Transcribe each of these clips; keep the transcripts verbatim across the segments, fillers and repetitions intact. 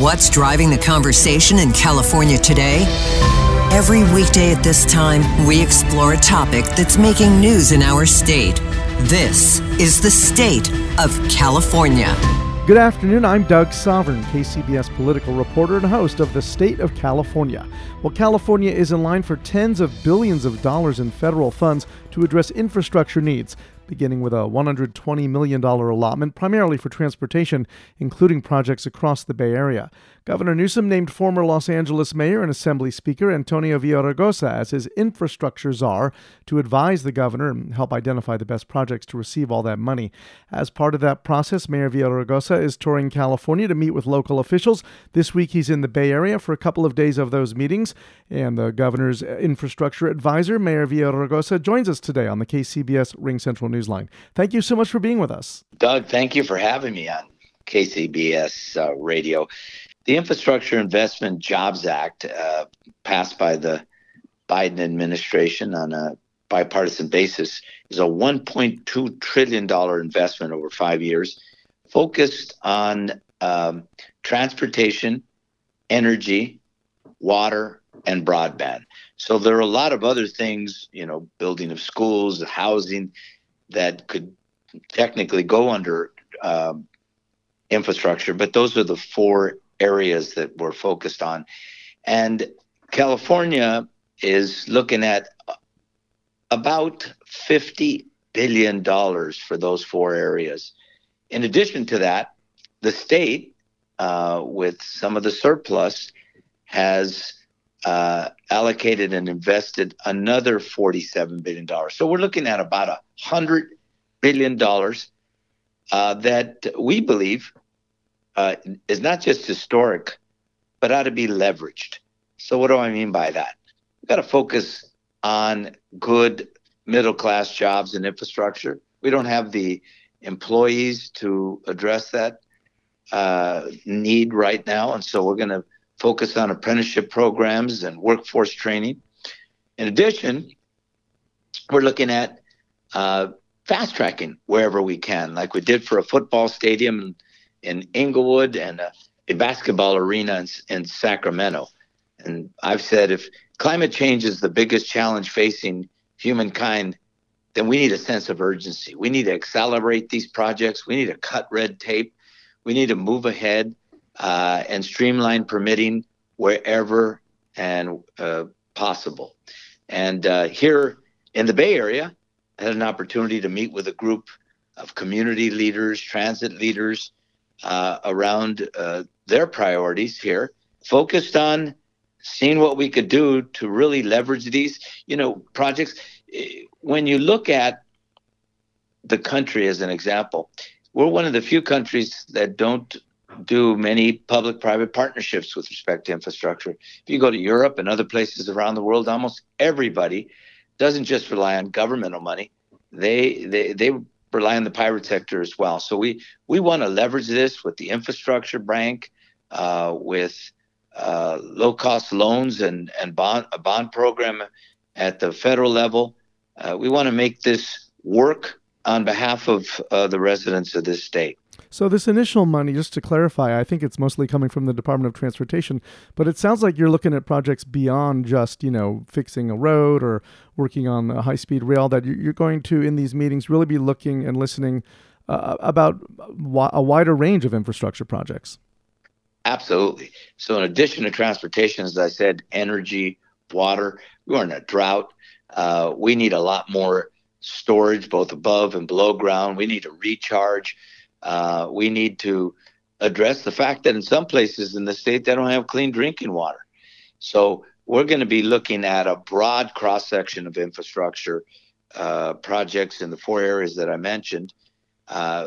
What's driving the conversation in California today? Every weekday at this time, we explore a topic that's making news in our state. This is the State of California. Good afternoon, I'm Doug Sovern, K C B S political reporter and host of the State of California. Well, California is in line for tens of billions of dollars in federal funds to address infrastructure needs, beginning with a one hundred twenty million dollars allotment, primarily for transportation, including projects across the Bay Area. Governor Newsom named former Los Angeles Mayor and Assembly Speaker Antonio Villaraigosa as his infrastructure czar to advise the governor and help identify the best projects to receive all that money. As part of that process, Mayor Villaraigosa is touring California to meet with local officials. This week, he's in the Bay Area for a couple of days of those meetings, and the governor's infrastructure advisor, Mayor Villaraigosa, joins us today on the K C B S Ring Central Newsline. Thank you so much for being with us. Doug, thank you for having me on K C B S uh, Radio. The Infrastructure Investment Jobs Act, uh, passed by the Biden administration on a bipartisan basis, is a one point two trillion dollars investment over five years focused on um, transportation, energy, water, and broadband. So there are a lot of other things, you know, building of schools, housing, that could technically go under um, infrastructure, but those are the four areas that we're focused on. And California is looking at about fifty billion dollars for those four areas. In addition to that, the state, uh, with some of the surplus, has uh, allocated and invested another forty-seven billion dollars. So we're looking at about one hundred billion dollars uh, that we believe Uh, is not just historic, but ought to be leveraged. So what do I mean by that? We've got to focus on good middle-class jobs and infrastructure. We don't have the employees to address that uh, need right now, and so we're going to focus on apprenticeship programs and workforce training. In addition, we're looking at uh, fast-tracking wherever we can, like we did for a football stadium and in Inglewood and a, a basketball arena in, in Sacramento. And I've said, if climate change is the biggest challenge facing humankind, then we need a sense of urgency. We need to accelerate these projects. We need to cut red tape. We need to move ahead uh, and streamline permitting wherever and uh, possible. And uh, here in the Bay Area, I had an opportunity to meet with a group of community leaders, transit leaders, Uh, around uh, their priorities here, focused on seeing what we could do to really leverage these, you know, projects. When you look at the country as an example, we're one of the few countries that don't do many public-private partnerships with respect to infrastructure. If you go to Europe and other places around the world, almost everybody doesn't just rely on governmental money. They, they, they, rely on the private sector as well. So we, we want to leverage this with the infrastructure bank, uh, with uh, low-cost loans and, and bond, a bond program at the federal level. Uh, we want to make this work on behalf of uh, the residents of this state. So this initial money, just to clarify, I think it's mostly coming from the Department of Transportation, but it sounds like you're looking at projects beyond just, you know, fixing a road or working on a high-speed rail, that you're going to, in these meetings, really be looking and listening uh, about a wider range of infrastructure projects. Absolutely. So in addition to transportation, as I said, energy, water, we're in a drought. Uh, we need a lot more storage, both above and below ground. We need to recharge. Uh, we need to address the fact that in some places in the state, they don't have clean drinking water. So we're going to be looking at a broad cross-section of infrastructure uh, projects in the four areas that I mentioned, uh,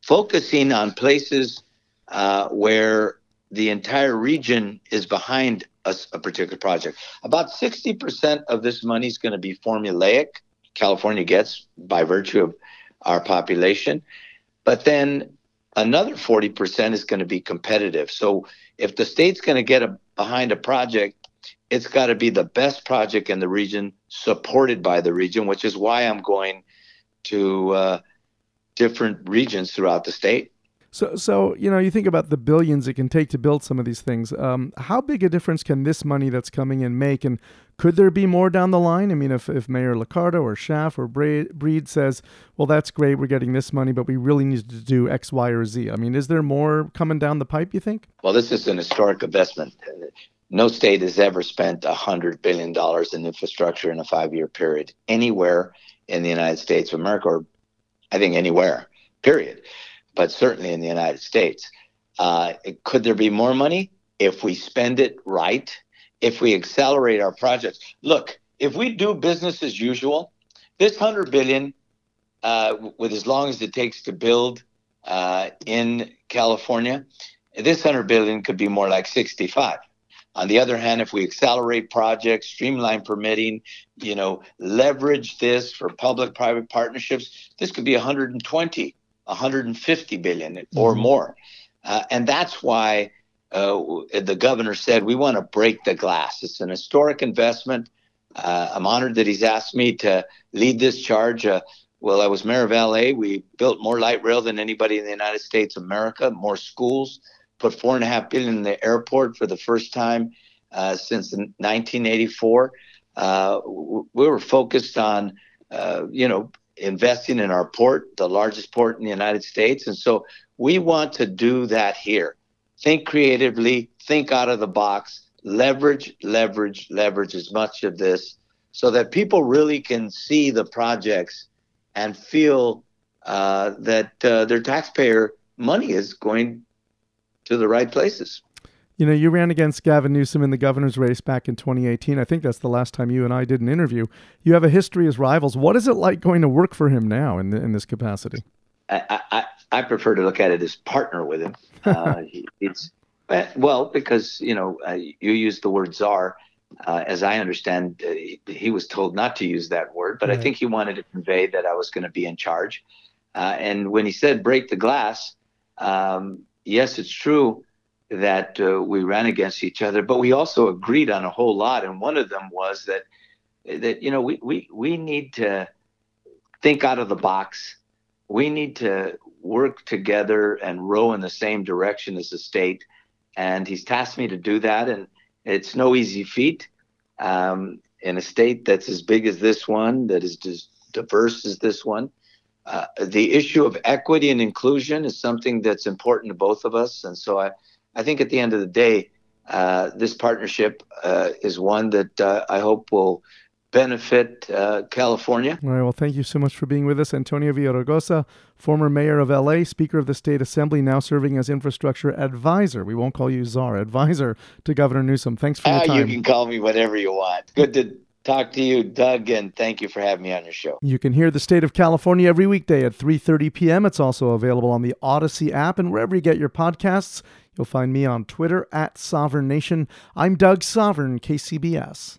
focusing on places uh, where the entire region is behind a, a particular project. About sixty percent of this money is going to be formulaic. California gets by virtue of our population. But then another forty percent is going to be competitive. So if the state's going to get a, behind a project, it's got to be the best project in the region, supported by the region, which is why I'm going to uh, different regions throughout the state. So, so you know, you think about the billions it can take to build some of these things. Um, how big a difference can this money that's coming in make? And could there be more down the line? I mean, if, if Mayor Liccardo or Schaaf or Breed says, well, that's great, we're getting this money, but we really need to do X, Y, or Z. I mean, is there more coming down the pipe, you think? Well, this is an historic investment. No state has ever spent one hundred billion dollars in infrastructure in a five-year period anywhere in the United States of America, or I think anywhere, period. But certainly in the United States. Uh, could there be more money? If we spend it right, if we accelerate our projects. Look, if we do business as usual, this one hundred billion dollars, uh, with as long as it takes to build uh, in California, this one hundred billion dollars could be more like sixty-five. On the other hand, if we accelerate projects, streamline permitting, you know, leverage this for public-private partnerships, this could be one hundred twenty billion dollars. one hundred fifty billion dollars or more. Uh, and that's why uh, the governor said we want to break the glass. It's an historic investment. Uh, I'm honored that he's asked me to lead this charge. Uh, well, I was mayor of L A. We built more light rail than anybody in the United States of America, more schools, put four and a half billion in the airport for the first time uh, since nineteen eighty-four. Uh, we were focused on, uh, you know, investing in our port, the largest port in the United States. And so we want to do that here. Think creatively, think out of the box, leverage, leverage, leverage as much of this so that people really can see the projects and feel uh, that uh, their taxpayer money is going to the right places. You know, you ran against Gavin Newsom in the governor's race back in twenty eighteen. I think that's the last time you and I did an interview. You have a history as rivals. What is it like going to work for him now in the, in this capacity? I, I, I prefer to look at it as partner with him. Uh, it's well, because, you know, uh, you used the word czar. Uh, as I understand, uh, he, he was told not to use that word, but right. I think he wanted to convey that I was going to be in charge. Uh, and when he said break the glass, um, yes, it's true that uh, we ran against each other, but we also agreed on a whole lot. And one of them was that, that you know, we, we, we need to think out of the box. We need to work together and row in the same direction as the state. And he's tasked me to do that. And it's no easy feat um, in a state that's as big as this one, that is as diverse as this one. Uh, the issue of equity and inclusion is something that's important to both of us. And so I, I think at the end of the day, uh, this partnership uh, is one that uh, I hope will benefit uh, California. All right. Well, thank you so much for being with us. Antonio Villaraigosa, former mayor of L A, Speaker of the State Assembly, now serving as infrastructure advisor. We won't call you czar, advisor to Governor Newsom. Thanks for your time. Uh, you can call me whatever you want. Good to talk to you, Doug, and thank you for having me on your show. You can hear The State of California every weekday at three thirty p.m. It's also available on the Odyssey app and wherever you get your podcasts. You'll find me on Twitter at SovereignNation. I'm Doug Sovern, K C B S.